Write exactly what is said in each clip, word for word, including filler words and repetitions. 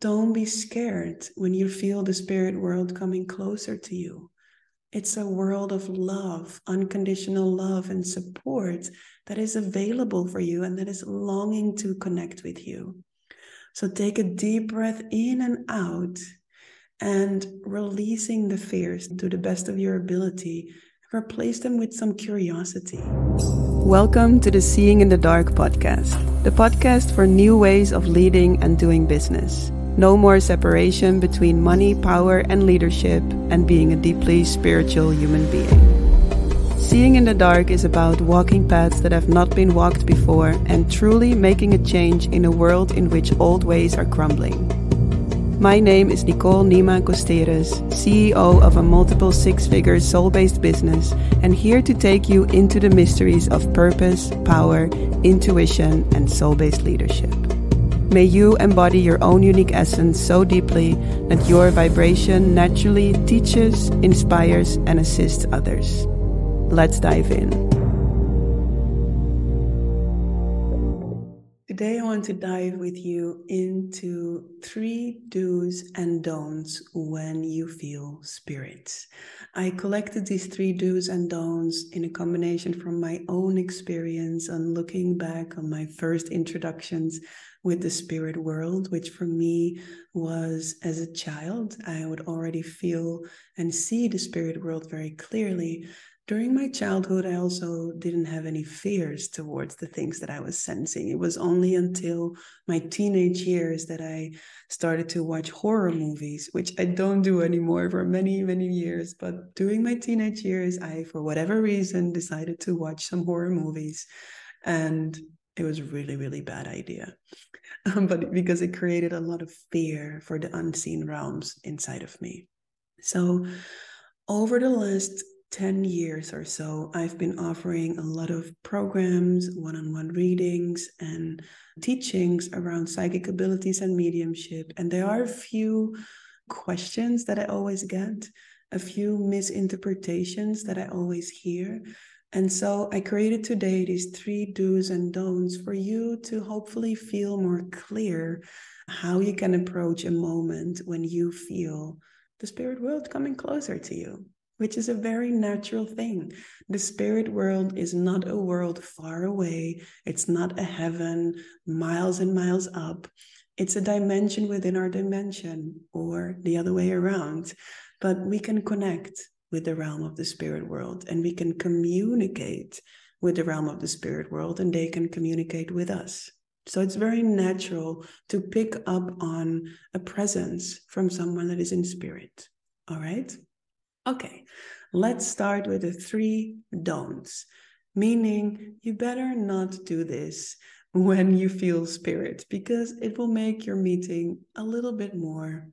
Don't be scared when you feel the spirit world coming closer to you. It's a world of love, unconditional love and support that is available for you and that is longing to connect with you. So take a deep breath in and out and releasing the fears to the best of your ability. Replace them with some curiosity. Welcome to the Seeing in the Dark podcast, the podcast for new ways of leading and doing business. No more separation between money, power, and leadership, and being a deeply spiritual human being. Seeing in the Dark is about walking paths that have not been walked before and truly making a change in a world in which old ways are crumbling. My name is Nicole Nyima Costerus, C E O of a multiple six-figure soul-based business, and here to take you into the mysteries of purpose, power, intuition, and soul-based leadership. May you embody your own unique essence so deeply that your vibration naturally teaches, inspires, and assists others. Let's dive in. Today I want to dive with you into three do's and don'ts when you feel spirits. I collected these three do's and don'ts in a combination from my own experience on looking back on my first introductions with the spirit world, which for me was as a child. I would already feel and see the spirit world very clearly. During my childhood, I also didn't have any fears towards the things that I was sensing. It was only until my teenage years that I started to watch horror movies, which I don't do anymore for many, many years. But during my teenage years, I, for whatever reason, decided to watch some horror movies. And it was a really, really bad idea. Um, but because it created a lot of fear for the unseen realms inside of me. So over the last ten years or so, I've been offering a lot of programs, one-on-one readings and teachings around psychic abilities and mediumship. And there are a few questions that I always get, a few misinterpretations that I always hear. And so I created today these three do's and don'ts for you to hopefully feel more clear how you can approach a moment when you feel the spirit world coming closer to you, which is a very natural thing. The spirit world is not a world far away. It's not a heaven miles and miles up. It's a dimension within our dimension, or the other way around. But we can connect with the realm of the spirit world, and we can communicate with the realm of the spirit world, and they can communicate with us. So it's very natural to pick up on a presence from someone that is in spirit, all right? Okay, let's start with the three don'ts, meaning you better not do this when you feel spirit, because it will make your meeting a little bit more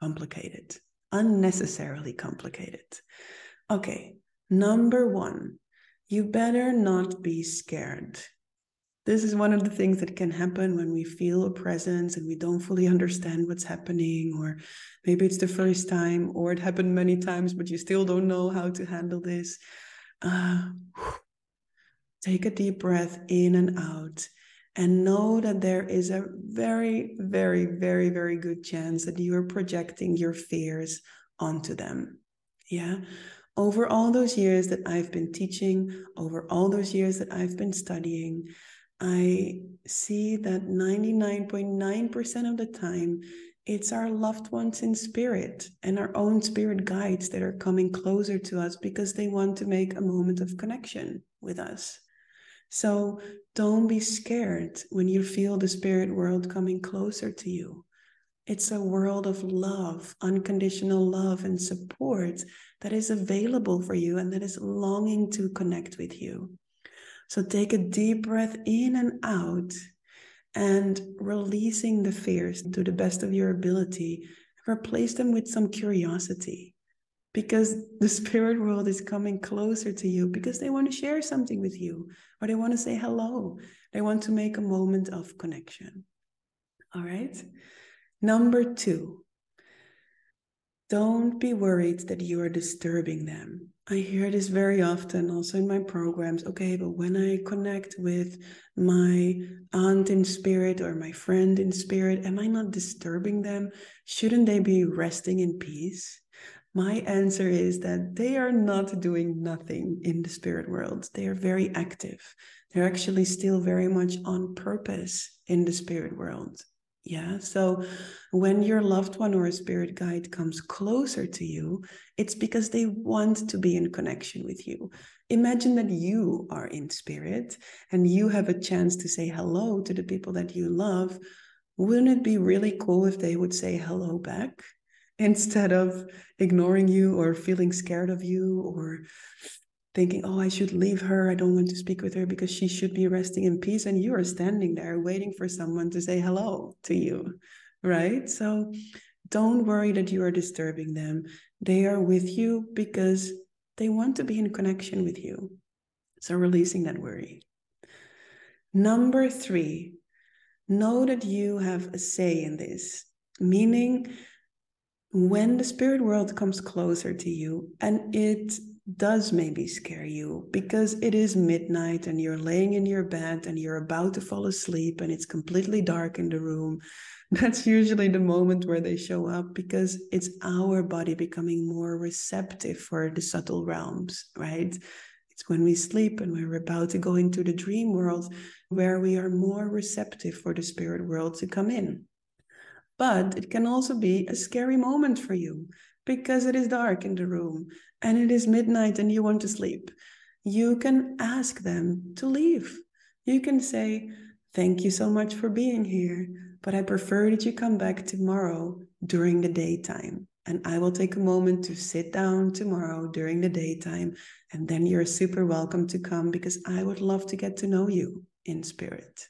complicated, unnecessarily complicated. Okay, number one, you better not be scared. This is one of the things that can happen when we feel a presence and we don't fully understand what's happening, or maybe it's the first time, or it happened many times, but you still don't know how to handle this. Uh, take a deep breath in and out and know that there is a very, very, very, very good chance that you are projecting your fears onto them. Yeah. Over all those years that I've been teaching, over all those years that I've been studying, I see that ninety-nine point nine percent of the time, it's our loved ones in spirit and our own spirit guides that are coming closer to us because they want to make a moment of connection with us. So don't be scared when you feel the spirit world coming closer to you. It's a world of love, unconditional love and support that is available for you and that is longing to connect with you. So take a deep breath in and out and releasing the fears to the best of your ability. Replace them with some curiosity, because the spirit world is coming closer to you because they want to share something with you, or they want to say hello. They want to make a moment of connection. All right. Number two, Don't be worried that you are disturbing them. I hear this very often also in my programs. Okay, but when I connect with my aunt in spirit or my friend in spirit, am I not disturbing them? Shouldn't they be resting in peace? My answer is that they are not doing nothing in the spirit world. They are very active. They're actually still very much on purpose in the spirit world. Yeah, so when your loved one or a spirit guide comes closer to you, it's because they want to be in connection with you. Imagine that you are in spirit and you have a chance to say hello to the people that you love. Wouldn't it be really cool if they would say hello back instead of ignoring you or feeling scared of you or thinking, oh, I should leave her. I don't want to speak with her because she should be resting in peace. And you are standing there waiting for someone to say hello to you, right? So don't worry that you are disturbing them. They are with you because they want to be in connection with you. So releasing that worry. Number three, know that you have a say in this, meaning when the spirit world comes closer to you and it does maybe scare you because it is midnight and you're laying in your bed and you're about to fall asleep and it's completely dark in the room. That's usually the moment where they show up because it's our body becoming more receptive for the subtle realms, right? It's when we sleep and we're about to go into the dream world where we are more receptive for the spirit world to come in. But it can also be a scary moment for you because it is dark in the room and it is midnight and you want to sleep. You can ask them to leave. You can say, thank you so much for being here, but I prefer that you come back tomorrow during the daytime. And I will take a moment to sit down tomorrow during the daytime. And then you're super welcome to come because I would love to get to know you in spirit.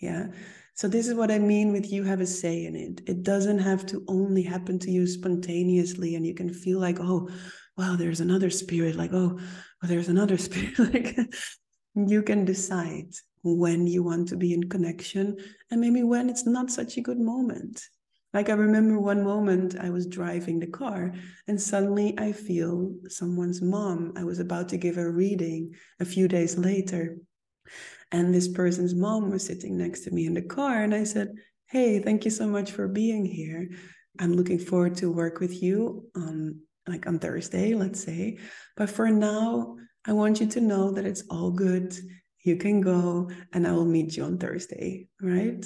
Yeah. So this is what I mean with you have a say in it. It doesn't have to only happen to you spontaneously and you can feel like, oh, wow, there's another spirit. Like, oh, well, there's another spirit. Like, you can decide when you want to be in connection and maybe when it's not such a good moment. Like I remember one moment I was driving the car and suddenly I feel someone's mom. I was about to give a reading a few days later. And this person's mom was sitting next to me in the car. And I said, hey, thank you so much for being here. I'm looking forward to work with you on like on Thursday, let's say. But for now, I want you to know that it's all good. You can go and I will meet you on Thursday, right?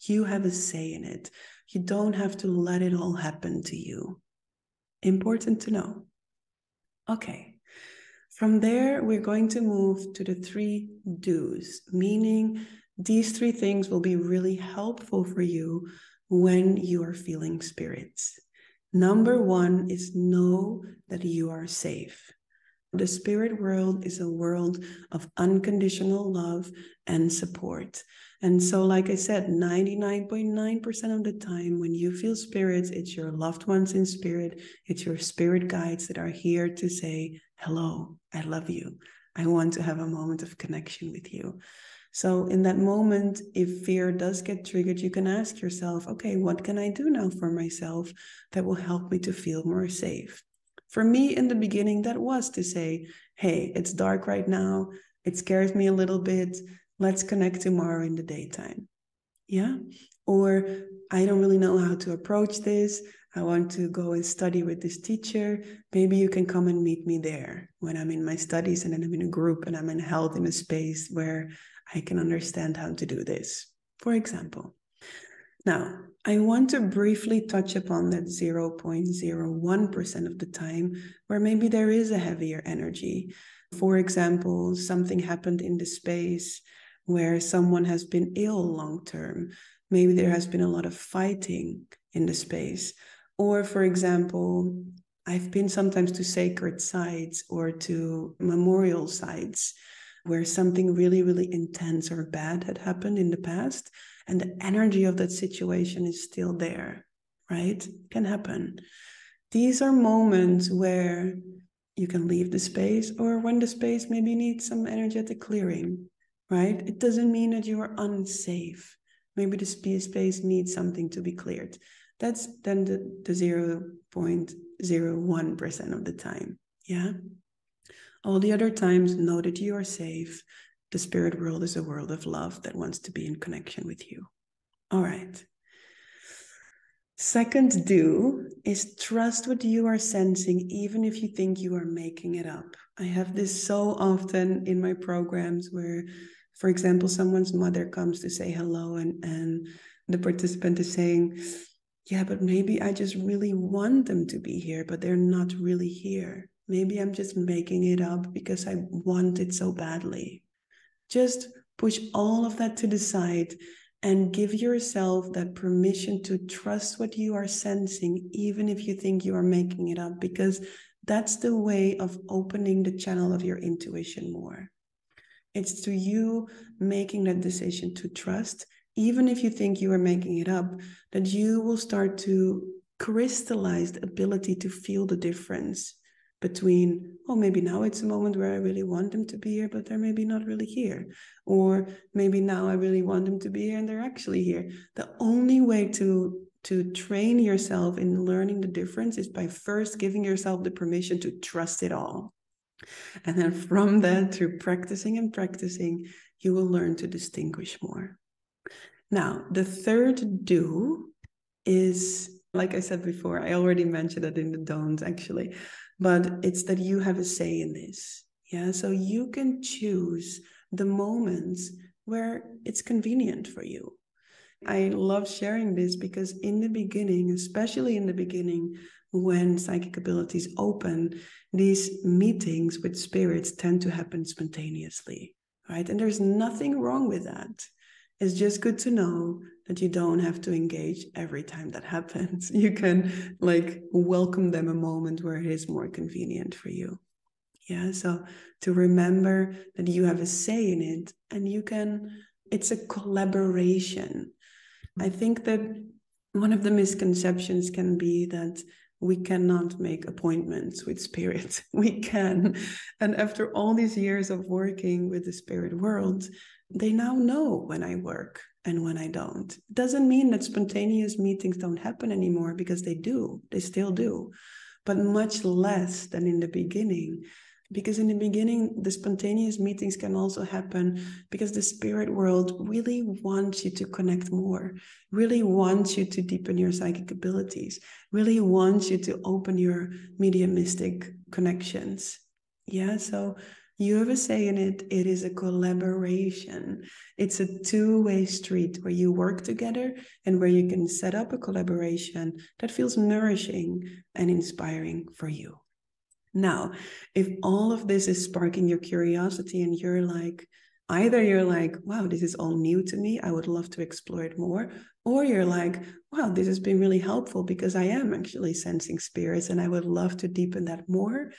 You have a say in it. You don't have to let it all happen to you. Important to know. Okay. From there, we're going to move to the three do's, meaning these three things will be really helpful for you when you are feeling spirits. Number one is know that you are safe. The spirit world is a world of unconditional love and support. And so, like I said, ninety-nine point nine percent of the time when you feel spirits, it's your loved ones in spirit, it's your spirit guides that are here to say, hello, I love you. I want to have a moment of connection with you. So in that moment, if fear does get triggered, you can ask yourself, okay, what can I do now for myself that will help me to feel more safe? For me, in the beginning, that was to say, hey, it's dark right now. It scares me a little bit. Let's connect tomorrow in the daytime. Yeah. Or I don't really know how to approach this. I want to go and study with this teacher. Maybe you can come and meet me there when I'm in my studies and then I'm in a group and I'm held in a space where I can understand how to do this, for example. Now, I want to briefly touch upon that zero point zero one percent of the time where maybe there is a heavier energy. For example, something happened in the space where someone has been ill long term. Maybe there has been a lot of fighting in the space. Or for example, I've been sometimes to sacred sites or to memorial sites where something really, really intense or bad had happened in the past. And the energy of that situation is still there, right? It can happen. These are moments where you can leave the space or when the space maybe needs some energetic clearing, right? It doesn't mean that you are unsafe. Maybe the space needs something to be cleared. That's then the, the zero point zero one percent of the time, yeah? All the other times, know that you are safe. The spirit world is a world of love that wants to be in connection with you. All right. Second do is trust what you are sensing, even if you think you are making it up. I have this so often in my programs where, for example, someone's mother comes to say hello and, and the participant is saying, yeah, but maybe I just really want them to be here, but they're not really here. Maybe I'm just making it up because I want it so badly. Just push all of that to the side and give yourself that permission to trust what you are sensing, even if you think you are making it up, because that's the way of opening the channel of your intuition more. It's to you making that decision to trust, even if you think you are making it up, that you will start to crystallize the ability to feel the difference between, oh, maybe now it's a moment where I really want them to be here, but they're maybe not really here. Or maybe now I really want them to be here and they're actually here. The only way to, to train yourself in learning the difference is by first giving yourself the permission to trust it all. And then from that, through practicing and practicing, you will learn to distinguish more. Now, the third do is, like I said before, I already mentioned that in the don'ts actually, but it's that you have a say in this. Yeah, so you can choose the moments where it's convenient for you. I love sharing this because in the beginning, especially in the beginning, when psychic abilities open, these meetings with spirits tend to happen spontaneously, right? And there's nothing wrong with that. It's just good to know that you don't have to engage every time that happens. You can like welcome them a moment where it is more convenient for you. Yeah, so to remember that you have a say in it and you can, it's a collaboration. I think that one of the misconceptions can be that we cannot make appointments with spirit. We can. And after all these years of working with the spirit world, they now know when I work and when I don't. It doesn't mean that spontaneous meetings don't happen anymore, because they do, they still do, but much less than in the beginning. Because in the beginning, the spontaneous meetings can also happen because the spirit world really wants you to connect more, really wants you to deepen your psychic abilities, really wants you to open your mediumistic connections. Yeah, so you have a say in it. It is a collaboration. It's a two-way street where you work together and where you can set up a collaboration that feels nourishing and inspiring for you. Now, if all of this is sparking your curiosity and you're like, either you're like, wow, this is all new to me, I would love to explore it more, or you're like, wow, this has been really helpful because I am actually sensing spirits and I would love to deepen that more.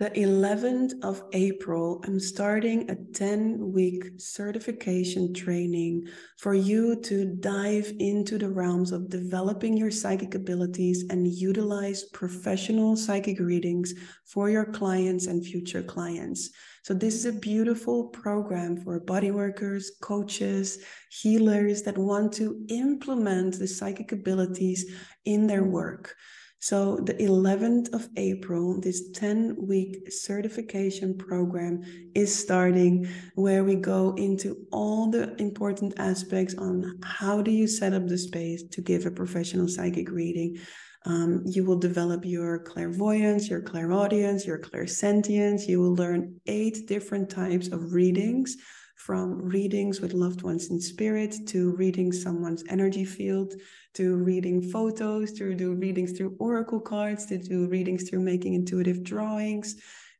The eleventh of April, I'm starting a ten-week certification training for you to dive into the realms of developing your psychic abilities and utilize professional psychic readings for your clients and future clients. So this is a beautiful program for bodyworkers, coaches, healers that want to implement the psychic abilities in their work. So the eleventh of April, this ten-week certification program is starting, where we go into all the important aspects on how do you set up the space to give a professional psychic reading. Um, you will develop your clairvoyance, your clairaudience, your clairsentience. You will learn eight different types of readings, from readings with loved ones in spirit, to reading someone's energy field, to reading photos, to do readings through oracle cards, to do readings through making intuitive drawings.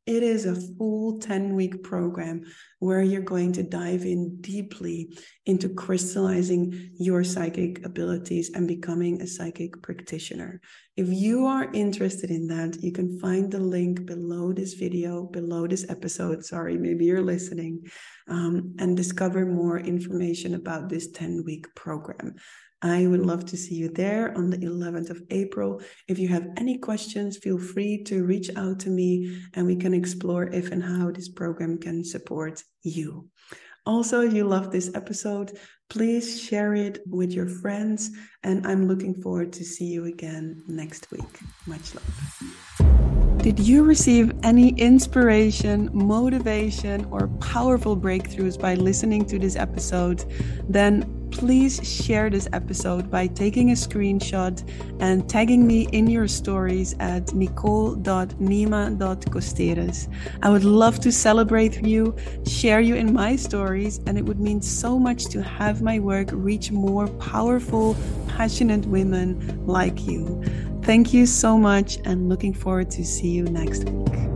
It is a full ten-week program where you're going to dive in deeply into crystallizing your psychic abilities and becoming a psychic practitioner. If you are interested in that, you can find the link below this video, below this episode. Sorry, maybe you're listening, um, and discover more information about this ten-week program. I would love to see you there on the eleventh of April. If you have any questions, feel free to reach out to me and we can explore if and how this program can support you. Also, if you love this episode, Please share it with your friends, and I'm looking forward to see you again next week. Much love. Did you receive any inspiration, motivation, or powerful breakthroughs by listening to this episode? Then please share this episode by taking a screenshot and tagging me in your stories at nicole dot nyima dot costerus. I would love to celebrate you, share you in my stories, and it would mean so much to have my work reach more powerful, passionate women like you. Thank you so much, and looking forward to see you next week.